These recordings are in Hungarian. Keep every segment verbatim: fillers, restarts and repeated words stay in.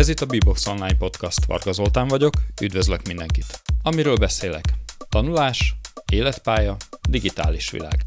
Ez itt a B-Box online podcast, Varga Zoltán vagyok, üdvözlök mindenkit. Amiről beszélek: tanulás, életpálya, digitális világ.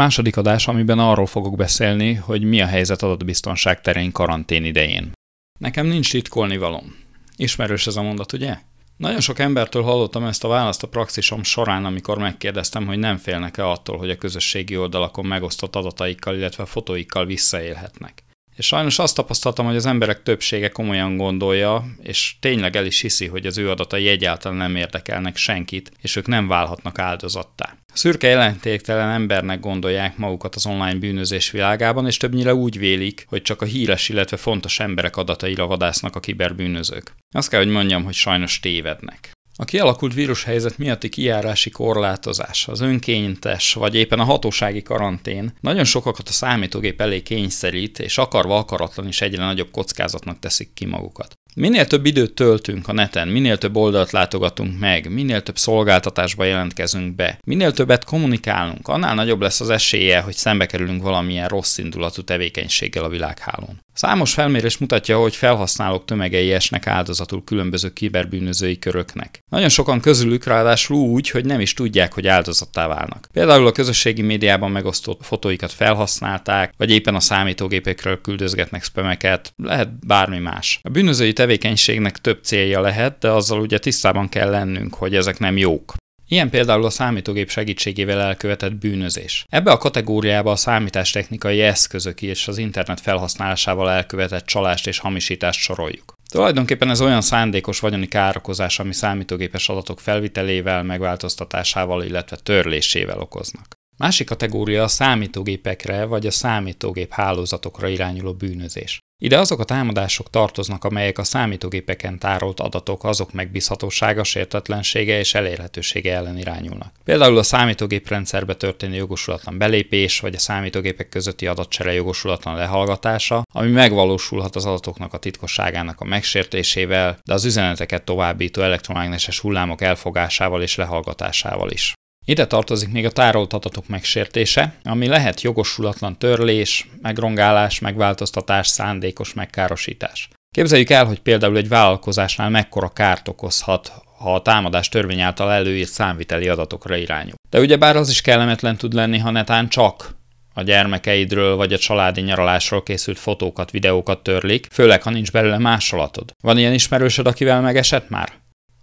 Második adás, amiben arról fogok beszélni, hogy mi a helyzet adatbiztonság terén karantén idején. Nekem nincs titkolnivalóm. Ismerős ez a mondat, ugye? Nagyon sok embertől hallottam ezt a választ a praxisom során, amikor megkérdeztem, hogy nem félnek-e attól, hogy a közösségi oldalakon megosztott adataikkal, illetve fotóikkal visszaélhetnek. És sajnos azt tapasztaltam, hogy az emberek többsége komolyan gondolja, és tényleg el is hiszi, hogy az ő adatai egyáltalán nem érdekelnek senkit, és ők nem válhatnak áldozattá. A szürke jelentéktelen embernek gondolják magukat az online bűnözés világában, és többnyire úgy vélik, hogy csak a híres, illetve fontos emberek adataira vadásznak a kiberbűnözők. Azt kell, hogy mondjam, hogy sajnos tévednek. A kialakult vírushelyzet miatti kijárási korlátozás, az önkéntes vagy éppen a hatósági karantén nagyon sokakat a számítógép elé kényszerít, és akarva akaratlan is egyre nagyobb kockázatnak teszik ki magukat. Minél több időt töltünk a neten, minél több oldalt látogatunk meg, minél több szolgáltatásba jelentkezünk be, minél többet kommunikálunk, annál nagyobb lesz az esélye, hogy szembe kerülünk valamilyen rossz indulatú tevékenységgel a világhálón. Számos felmérés mutatja, hogy felhasználók tömegei esnek áldozatul különböző kiberbűnözői köröknek. Nagyon sokan közülük ráadásul úgy, hogy nem is tudják, hogy áldozattá válnak. Például a közösségi médiában megosztott fotóikat felhasználták, vagy éppen a számítógépekről küldözgetnek spameket, lehet bármi más. A bűnözői tevékenységnek több célja lehet, de azzal ugye tisztában kell lennünk, hogy ezek nem jók. Ilyen például a számítógép segítségével elkövetett bűnözés. Ebbe a kategóriába a számítástechnikai eszközök és az internet felhasználásával elkövetett csalást és hamisítást soroljuk. Tulajdonképpen ez olyan szándékos vagyoni károkozás, ami számítógépes adatok felvitelével, megváltoztatásával, illetve törlésével okoznak. Másik kategória a számítógépekre vagy a számítógép hálózatokra irányuló bűnözés. Ide azok a támadások tartoznak, amelyek a számítógépeken tárolt adatok, azok megbízhatósága, sértetlensége és elérhetősége ellen irányulnak. Például a számítógéprendszerbe történő jogosulatlan belépés, vagy a számítógépek közötti adatcsere jogosulatlan lehallgatása, ami megvalósulhat az adatoknak a titkosságának a megsértésével, de az üzeneteket továbbító elektromágneses hullámok elfogásával és lehallgatásával is. Ide tartozik még a tárolt adatok megsértése, ami lehet jogosulatlan törlés, megrongálás, megváltoztatás, szándékos megkárosítás. Képzeljük el, hogy például egy vállalkozásnál mekkora kárt okozhat, ha a támadás törvény által előírt számviteli adatokra irányul. De ugyebár az is kellemetlen tud lenni, ha netán csak a gyermekeidről vagy a családi nyaralásról készült fotókat, videókat törlik, főleg ha nincs belőle másolatod. Van ilyen ismerősöd, akivel megesett már?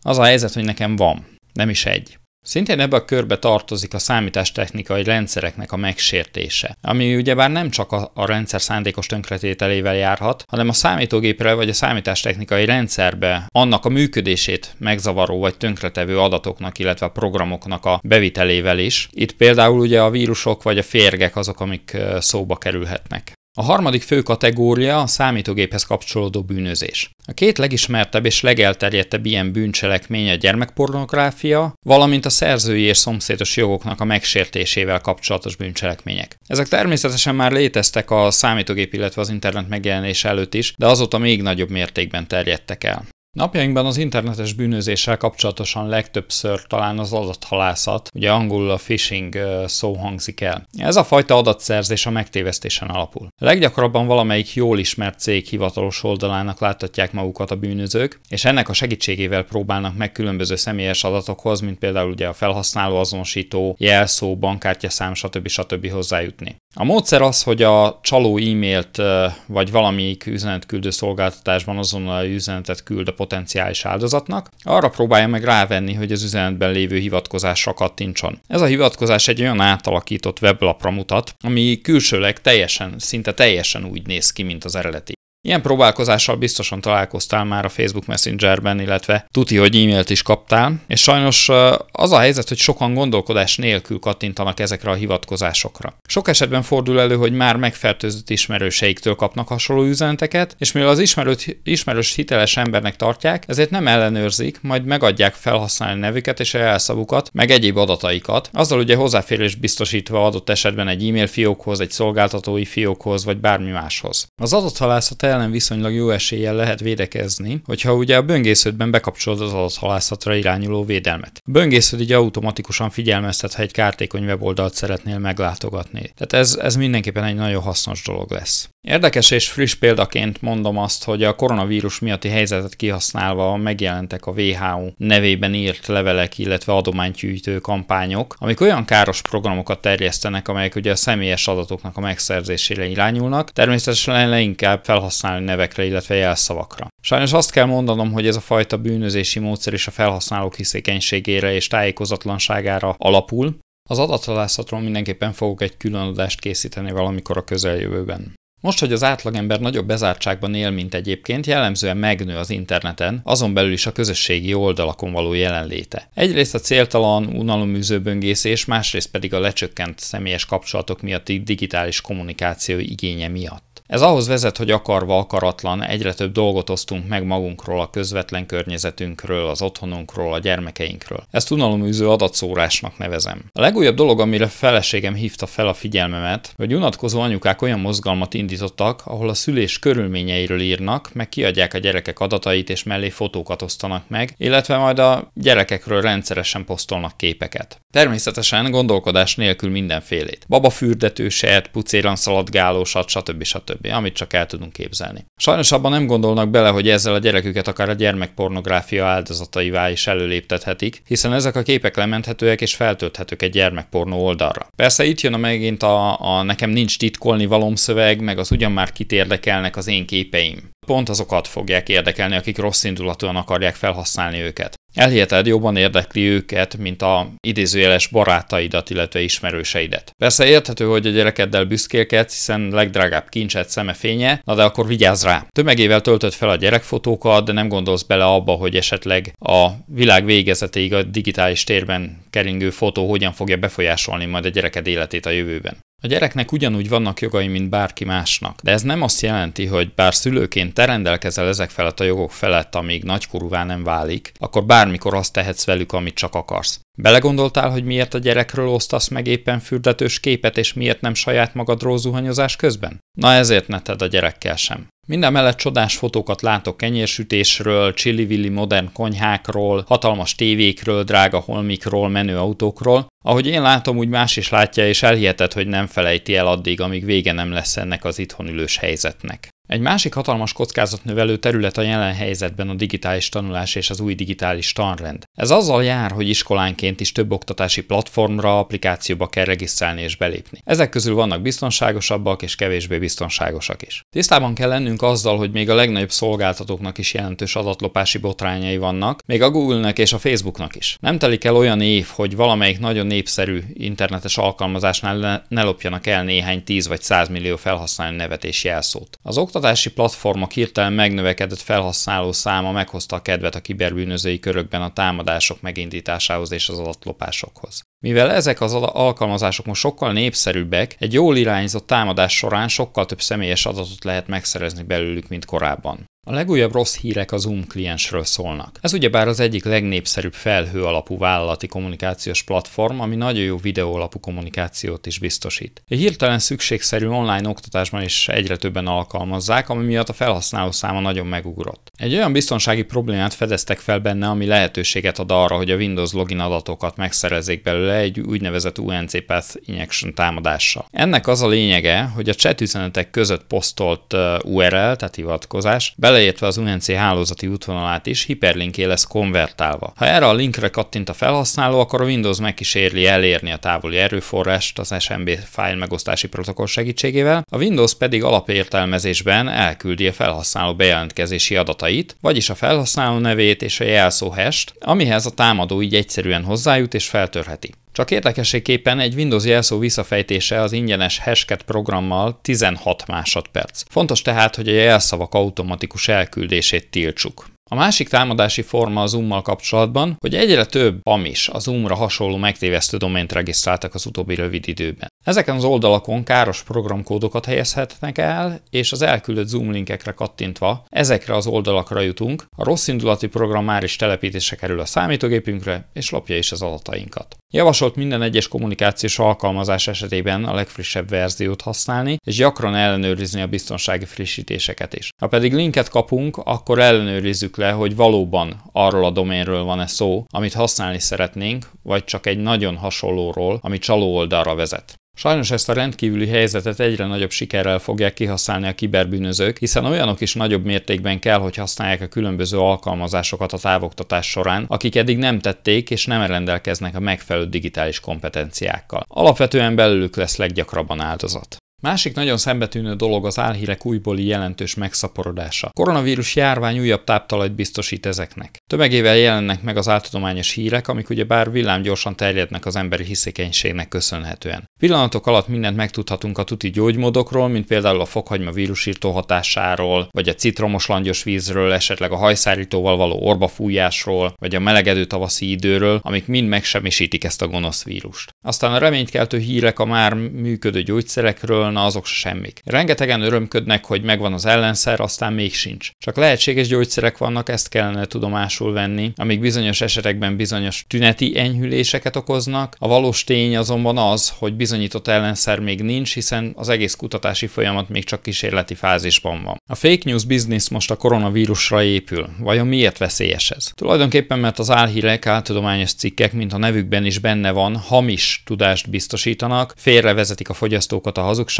Az a helyzet, hogy nekem van. Nem is egy. Szintén ebbe a körbe tartozik a számítástechnikai rendszereknek a megsértése, ami ugyebár nem csak a, a rendszer szándékos tönkretételével járhat, hanem a számítógépre vagy a számítástechnikai rendszerbe annak a működését megzavaró vagy tönkretevő adatoknak, illetve a programoknak a bevitelével is. Itt például ugye a vírusok vagy a férgek azok, amik szóba kerülhetnek. A harmadik fő kategória a számítógéphez kapcsolódó bűnözés. A két legismertebb és legelterjedtebb ilyen bűncselekmény a gyermekpornográfia, valamint a szerzői és szomszédos jogoknak a megsértésével kapcsolatos bűncselekmények. Ezek természetesen már léteztek a számítógép, illetve az internet megjelenése előtt is, de azóta még nagyobb mértékben terjedtek el. Napjainkban az internetes bűnözéssel kapcsolatosan legtöbbször talán az adathalászat, ugye angolul a phishing szó hangzik el. Ez a fajta adatszerzés a megtévesztésen alapul. Leggyakrabban valamelyik jól ismert cég hivatalos oldalának láttatják magukat a bűnözők, és ennek a segítségével próbálnak meg különböző személyes adatokhoz, mint például ugye a felhasználó azonosító, jelszó, bankkártyaszám, stb. stb. Hozzájutni. A módszer az, hogy a csaló e-mailt vagy valamelyik üzenetküldő szolgáltatásban azonnali üzenetet küld a potenciális áldozatnak, arra próbálja meg rávenni, hogy az üzenetben lévő hivatkozásra kattintson. Ez a hivatkozás egy olyan átalakított weblapra mutat, ami külsőleg teljesen, szinte teljesen úgy néz ki, mint az eredeti. Ilyen próbálkozással biztosan találkoztál már a Facebook Messengerben, illetve tuti, hogy e-mailt is kaptál, és sajnos az a helyzet, hogy sokan gondolkodás nélkül kattintanak ezekre a hivatkozásokra. Sok esetben fordul elő, hogy már megfertőzött ismerőseiktől kapnak hasonló üzeneteket, és mivel az ismerőt, ismerős hiteles embernek tartják, ezért nem ellenőrzik, majd megadják felhasználni nevüket és jelszavukat, meg egyéb adataikat, azzal ugye hozzáférés biztosítva adott esetben egy e-mail fiókhoz, egy szolgáltatói fiókhoz, vagy bármi máshoz. Az adathalászat ellen viszonylag jó eséllyel lehet védekezni, hogyha ugye a böngésződben bekapcsolod az adathalászatra irányuló védelmet. A böngésződ így automatikusan figyelmeztet, ha egy kártékony weboldalt szeretnél meglátogatni. Tehát ez, ez mindenképpen egy nagyon hasznos dolog lesz. Érdekes és friss példaként mondom azt, hogy a koronavírus miatti helyzetet kihasználva megjelentek a dupla vé há ó nevében írt levelek, illetve adománygyűjtő kampányok, amik olyan káros programokat terjesztenek, amelyek ugye a személyes adatoknak a megszerzésére irányulnak, természetesen leginkább felhasználó nevekre, illetve jelszavakra. Sajnos azt kell mondanom, hogy ez a fajta bűnözési módszer is a felhasználók hiszékenységére és tájékozatlanságára alapul. Az adathalászatról mindenképpen fogok egy külön adást készíteni valamikor a közeljövőben. Most, hogy az átlagember nagyobb bezártságban él, mint egyébként, jellemzően megnő az interneten, azon belül is a közösségi oldalakon való jelenléte. Egyrészt a céltalan, unaloműző böngészés, másrészt pedig a lecsökkent személyes kapcsolatok miatti digitális kommunikáció igénye miatt. Ez ahhoz vezet, hogy akarva, akaratlan egyre több dolgot osztunk meg magunkról, a közvetlen környezetünkről, az otthonunkról, a gyermekeinkről. Ezt unaloműző adatszórásnak nevezem. A legújabb dolog, amire feleségem hívta fel a figyelmemet, hogy unatkozó anyukák olyan mozgalmat indítottak, ahol a szülés körülményeiről írnak, meg kiadják a gyerekek adatait és mellé fotókat osztanak meg, illetve majd a gyerekekről rendszeresen posztolnak képeket. Természetesen gondolkodás nélkül mindenfélét. Babafürdetőset, pucéran szaladgálósat, stb. stb. Amit csak el tudunk képzelni. Sajnos abban nem gondolnak bele, hogy ezzel a gyereküket akár a gyermekpornográfia áldozataivá is előléptethetik, hiszen ezek a képek lementhetőek és feltölthetők egy gyermekpornó oldalra. Persze itt jön a megint a, a nekem nincs titkolni valóm szöveg, meg az ugyan már kit érdekelnek az én képeim. Pont azokat fogják érdekelni, akik rosszindulatúan akarják felhasználni őket. Elhiheted, jobban érdekli őket, mint a idézőjeles barátaidat, illetve ismerőseidet. Persze érthető, hogy a gyerekeddel büszkélkedsz, hiszen legdrágább kincsed szeme fénye, na de akkor vigyázz rá. Tömegével töltöd fel a gyerekfotókat, de nem gondolsz bele abba, hogy esetleg a világ végezetéig a digitális térben keringő fotó hogyan fogja befolyásolni majd a gyereked életét a jövőben. A gyereknek ugyanúgy vannak jogai, mint bárki másnak, de ez nem azt jelenti, hogy bár szülőként te rendelkezel ezek felett a jogok felett, amíg nagykorúvá nem válik, akkor bármikor azt tehetsz velük, amit csak akarsz. Belegondoltál, hogy miért a gyerekről osztasz meg éppen fürdetős képet, és miért nem saját magadról zuhanyozás közben? Na ezért ne tedd a gyerekkel sem. Mindemellett csodás fotókat látok kenyérsütésről, csili-vili modern konyhákról, hatalmas tévékről, drága holmikról, menő autókról. Ahogy én látom, úgy más is látja, és elhiheted, hogy nem felejti el addig, amíg vége nem lesz ennek az itthon ülős helyzetnek. Egy másik hatalmas kockázatnövelő terület a jelen helyzetben a digitális tanulás és az új digitális tanrend. Ez azzal jár, hogy iskolánként is több oktatási platformra, applikációba kell regisztrálni és belépni. Ezek közül vannak biztonságosabbak és kevésbé biztonságosak is. Tisztában kell lennünk azzal, hogy még a legnagyobb szolgáltatóknak is jelentős adatlopási botrányai vannak, még a Google-nek és a Facebooknak is. Nem telik el olyan év, hogy valamelyik nagyon népszerű internetes alkalmazásnál ne lopjanak el néhány tíz vagy százmillió felhasználó nevet és jelszót. Az oktatási platformok hirtelen megnövekedett felhasználó száma meghozta a kedvet a kiberbűnözői körökben a támadások megindításához és az adatlopásokhoz. Mivel ezek az alkalmazások most sokkal népszerűbbek, egy jól irányzott támadás során sokkal több személyes adatot lehet megszerezni belőlük, mint korábban. A legújabb rossz hírek a Zoom kliensről szólnak. Ez ugyebár az egyik legnépszerűbb felhő alapú vállalati kommunikációs platform, ami nagyon jó videó alapú kommunikációt is biztosít. Egy hirtelen szükségszerű online oktatásban is egyre többen alkalmazzák, ami miatt a felhasználó száma nagyon megugrott. Egy olyan biztonsági problémát fedeztek fel benne, ami lehetőséget ad arra, hogy a Windows login adatokat megszerezzék belőle egy úgynevezett u en cé Path Injection támadással. Ennek az a lényege, hogy a chat üzenetek között posztolt u er el, tehát hivatkozás, beleértve az u en cé hálózati útvonalát is hiperlinké lesz konvertálva. Ha erre a linkre kattint a felhasználó, akkor a Windows megkísérli elérni a távoli erőforrást az es em bé fájl megosztási protokoll segítségével, a Windows pedig alapértelmezésben elküldi a felhasználó bejelentkezési adatait, vagyis a felhasználó nevét és a jelszó hash-t, amihez a támadó így egyszerűen hozzájut és feltörheti. Csak érdekességképpen egy Windows jelszó visszafejtése az ingyenes Hashcat programmal tizenhat másodperc. Fontos tehát, hogy a jelszavak automatikus elküldését tiltsuk. A másik támadási forma a Zoommal kapcsolatban, hogy egyre több hamis, a Zoomra hasonló megtévesztő domént regisztráltak az utóbbi rövid időben. Ezeken az oldalakon káros programkódokat helyezhetnek el, és az elküldött Zoom linkekre kattintva ezekre az oldalakra jutunk, a rosszindulatú program már is telepítése kerül a számítógépünkre, és lopja is az adatainkat. Javasolt minden egyes kommunikációs alkalmazás esetében a legfrissebb verziót használni, és gyakran ellenőrizni a biztonsági frissítéseket is. Ha pedig linket kapunk, akkor ellenőrizzük le, hogy valóban arról a doménről van-e szó, amit használni szeretnénk, vagy csak egy nagyon hasonlóról, ami csaló oldalra vezet. Sajnos ezt a rendkívüli helyzetet egyre nagyobb sikerrel fogják kihasználni a kiberbűnözők, hiszen olyanok is nagyobb mértékben kell, hogy használják a különböző alkalmazásokat a távoktatás során, akik eddig nem tették és nem rendelkeznek a megfelelő digitális kompetenciákkal. Alapvetően belőlük lesz leggyakrabban áldozat. Másik nagyon szembetűnő dolog az álhírek újbóli jelentős megszaporodása. A koronavírus járvány újabb táptalajt biztosít ezeknek. Tömegével jelennek meg az áltudományos hírek, amik ugyebár villámgyorsan terjednek az emberi hiszékenységnek köszönhetően. Pillanatok alatt mindent megtudhatunk a tuti gyógymódokról, mint például a fokhagyma vírusírtó hatásáról, vagy a citromos langyos vízről, esetleg a hajszárítóval való orbafújásról, vagy a melegedő tavaszi időről, amik mind megsemmisítik ezt a gonosz vírust. Aztán a reménykeltő hírek a már működő gyógyszerekről, na azok se semmik. Rengetegen örömködnek, hogy megvan az ellenszer, aztán még sincs. Csak lehetséges gyógyszerek vannak, ezt kellene tudomásul venni, amik bizonyos esetekben bizonyos tüneti enyhüléseket okoznak. A valós tény azonban az, hogy bizonyított ellenszer még nincs, hiszen az egész kutatási folyamat még csak kísérleti fázisban van. A fake news business most a koronavírusra épül. Vajon miért veszélyes ez? Tulajdonképpen mert az álhírek, áltudományos cikkek, mint a nevükben is benne van, hamis tudást biztosítanak, félrevezetik a fogyasztókat a hazugsággal,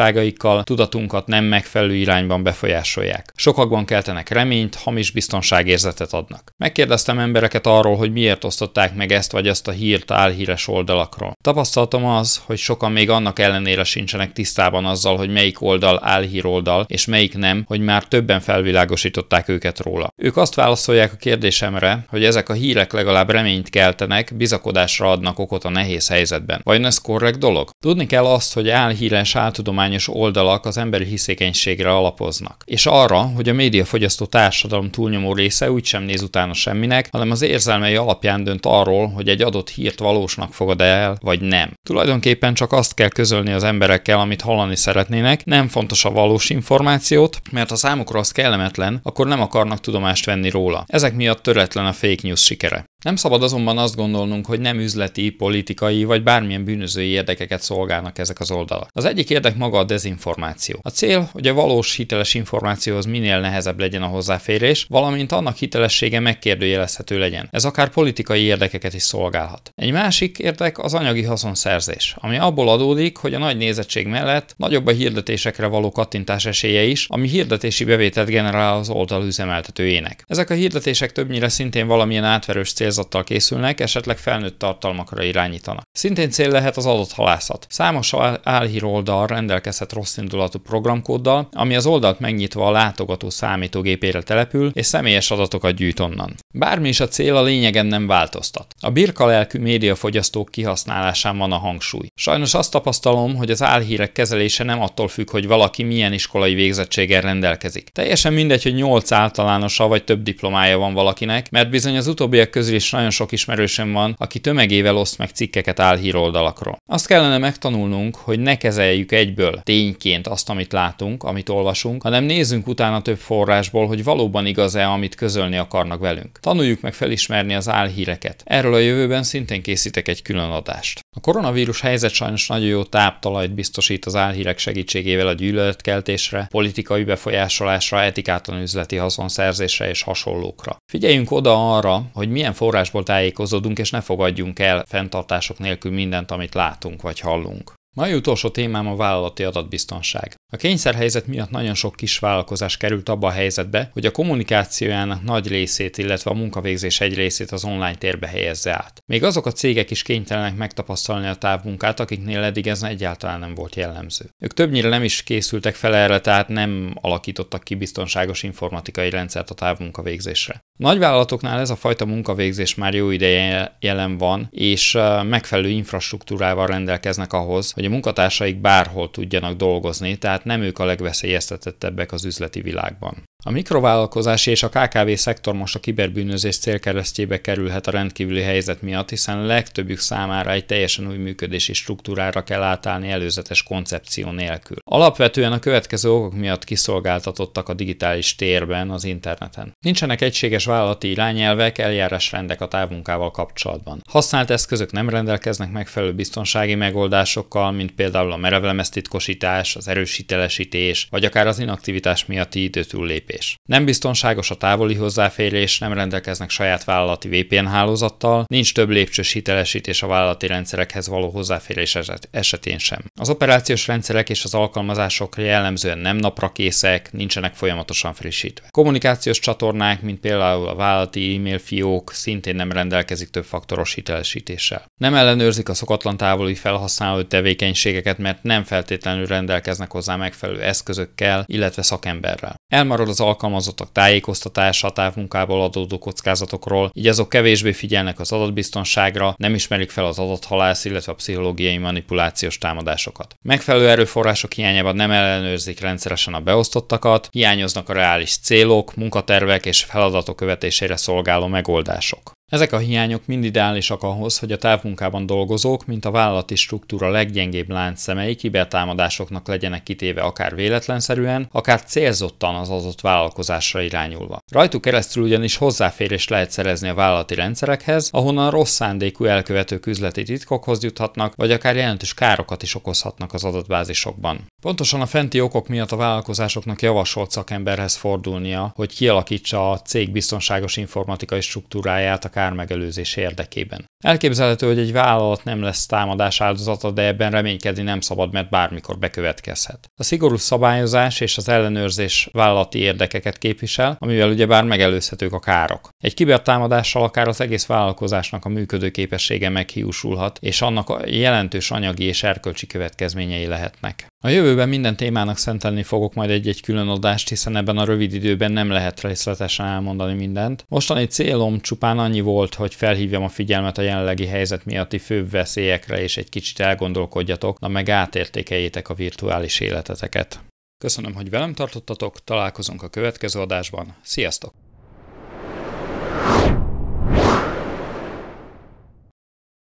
tudatunkat nem megfelelő irányban befolyásolják. Sokakban keltenek reményt, hamis biztonságérzetet adnak. Megkérdeztem embereket arról, hogy miért osztották meg ezt vagy azt a hírt álhíres oldalakról. Tapasztaltam az, hogy sokan még annak ellenére sincsenek tisztában azzal, hogy melyik oldal álhír oldal, és melyik nem, hogy már többen felvilágosították őket róla. Ők azt válaszolják a kérdésemre, hogy ezek a hírek legalább reményt keltenek, bizakodásra adnak okot a nehéz helyzetben. Vajon ez korrekt dolog? Tudni kell azt, hogy álhíres áltudományos oldalak az emberi hiszékenységre alapoznak, és arra, hogy a médiafogyasztó társadalom túlnyomó része úgysem néz utána semminek, hanem az érzelmei alapján dönt arról, hogy egy adott hírt valósnak fogad el, vagy nem. Tulajdonképpen csak azt kell közölni az emberekkel, amit hallani szeretnének, nem fontos a valós információt, mert ha számukra az kellemetlen, akkor nem akarnak tudomást venni róla. Ezek miatt töretlen a fake news sikere. Nem szabad azonban azt gondolnunk, hogy nem üzleti, politikai vagy bármilyen bűnözői érdekeket szolgálnak ezek az oldalak. Az egyik érdek maga a dezinformáció. A cél, hogy a valós hiteles információhoz minél nehezebb legyen a hozzáférés, valamint annak hitelessége megkérdőjelezhető legyen. Ez akár politikai érdekeket is szolgálhat. Egy másik érdek az anyagi haszonszerzés, ami abból adódik, hogy a nagy nézettség mellett nagyobb a hirdetésekre való kattintás esélye is, ami hirdetési bevételt generál az oldal üzemeltetőjének. Ezek a hirdetések többnyire szintén valamilyen átverős cél készülnek, esetleg felnőtt tartalmakra irányítanak. Szintén cél lehet az adott halászat. Számos álhír oldal rendelkezhet rosszindulatú programkóddal, ami az oldalt megnyitva a látogató számítógépére települ, és személyes adatokat gyűjt onnan. Bármi is a cél, a lényegen nem változtat. A birkalelkű médiafogyasztók kihasználásán van a hangsúly. Sajnos azt tapasztalom, hogy az álhírek kezelése nem attól függ, hogy valaki milyen iskolai végzettséggel rendelkezik. Teljesen mindegy, hogy nyolc általánosa vagy több diplomája van valakinek, mert bizony az utóbbiak közül és nagyon sok ismerősöm van, aki tömegével oszt meg cikkeket álhíroldalakról. Azt kellene megtanulnunk, hogy ne kezeljük egyből tényként azt, amit látunk, amit olvasunk, hanem nézzünk utána több forrásból, hogy valóban igaz-e, amit közölni akarnak velünk. Tanuljuk meg felismerni az álhíreket. Erről a jövőben szintén készítek egy külön adást. A koronavírus helyzet sajnos nagyon jó táptalajt biztosít az álhírek segítségével a gyűlöletkeltésre, politikai befolyásolásra, etikátlan üzleti haszonszerzésre és hasonlókra. Figyeljünk oda arra, hogy milyen forrásból tájékozódunk, és ne fogadjunk el fenntartások nélkül mindent, amit látunk vagy hallunk. Mai utolsó témám a vállalati adatbiztonság. A kényszerhelyzet miatt nagyon sok kisvállalkozás került abba a helyzetbe, hogy a kommunikációjának nagy részét, illetve a munkavégzés egy részét az online térbe helyezze át. Még azok a cégek is kénytelenek megtapasztalni a távmunkát, akiknél eddig ez egyáltalán nem volt jellemző. Ők többnyire nem is készültek fel erre, tehát nem alakítottak ki biztonságos informatikai rendszert a távmunkavégzésre. A nagyvállalatoknál ez a fajta munkavégzés már jó ideje jelen van, és megfelelő infrastruktúrával rendelkeznek ahhoz, hogy a munkatársaik bárhol tudjanak dolgozni, tehát nem ők a legveszélyeztetettebbek az üzleti világban. A mikrovállalkozási és a ká ká vé szektor most a kiberbűnözés célkeresztjébe kerülhet a rendkívüli helyzet miatt, hiszen a legtöbbük számára egy teljesen új működési struktúrára kell átállni előzetes koncepció nélkül. Alapvetően a következő okok miatt kiszolgáltatottak a digitális térben, az interneten. Nincsenek egységes vállalati irányelvek, eljárásrendek a távmunkával kapcsolatban. Használt eszközök nem rendelkeznek megfelelő biztonsági megoldásokkal, mint például a merevlemez titkosítás, az erős hitelesítés, vagy akár az inaktivitás miatti időtúllépés. Nem biztonságos a távoli hozzáférés, nem rendelkeznek saját vállalati vé pé en hálózattal, nincs több lépcsős hitelesítés a vállalati rendszerekhez való hozzáférés esetén sem. Az operációs rendszerek és az alkalmazások jellemzően nem napra készek, nincsenek folyamatosan frissítve. Kommunikációs csatornák, mint például a vállalati e-mail fiók, szintén nem rendelkezik többfaktoros hitelesítéssel. Nem ellenőrzik a szokatlan távoli felhasználói tevékenységeket, mert nem feltétlenül rendelkeznek hozzá megfelelő eszközökkel, illetve szakemberrel. Elmarad az alkalmazottak tájékoztatása a távmunkából adódó kockázatokról, így azok kevésbé figyelnek az adatbiztonságra, nem ismerik fel az adathalász, illetve a pszichológiai manipulációs támadásokat. Megfelelő erőforrások hiányában nem ellenőrzik rendszeresen a beosztottakat, hiányoznak a reális célok, munkatervek és feladatok követésére szolgáló megoldások. Ezek a hiányok mind ideálisak ahhoz, hogy a távmunkában dolgozók, mint a vállalati struktúra leggyengébb láncszemei kibertámadásoknak legyenek kitéve akár véletlenszerűen, akár célzottan az adott vállalkozásra irányulva. Rajtuk keresztül ugyanis hozzáférést lehet szerezni a vállalati rendszerekhez, ahonnan rossz szándékú elkövetők üzleti titkokhoz juthatnak, vagy akár jelentős károkat is okozhatnak az adatbázisokban. Pontosan a fenti okok miatt a vállalkozásoknak javasolt szakemberhez fordulnia, hogy kialakítsa a cég biztonságos informatikai struktúráját a kármegelőzés érdekében. Elképzelhető, hogy egy vállalat nem lesz támadás áldozata, de ebben reménykedni nem szabad, mert bármikor bekövetkezhet. A szigorú szabályozás és az ellenőrzés vállalati érdekeket képvisel, amivel ugyebár megelőzhetők a károk. Egy kibertámadással akár az egész vállalkozásnak a működőképessége meghiúsulhat, és annak jelentős anyagi és erkölcsi következményei lehetnek. A jövőben minden témának szentelni fogok majd egy-egy külön adást, hiszen ebben a rövid időben nem lehet részletesen elmondani mindent. Mostani célom csupán annyi volt, hogy felhívjam a figyelmet a jelenlegi helyzet miatti főbb veszélyekre, és egy kicsit elgondolkodjatok, na meg átértékeljétek a virtuális életeteket. Köszönöm, hogy velem tartottatok, találkozunk a következő adásban. Sziasztok!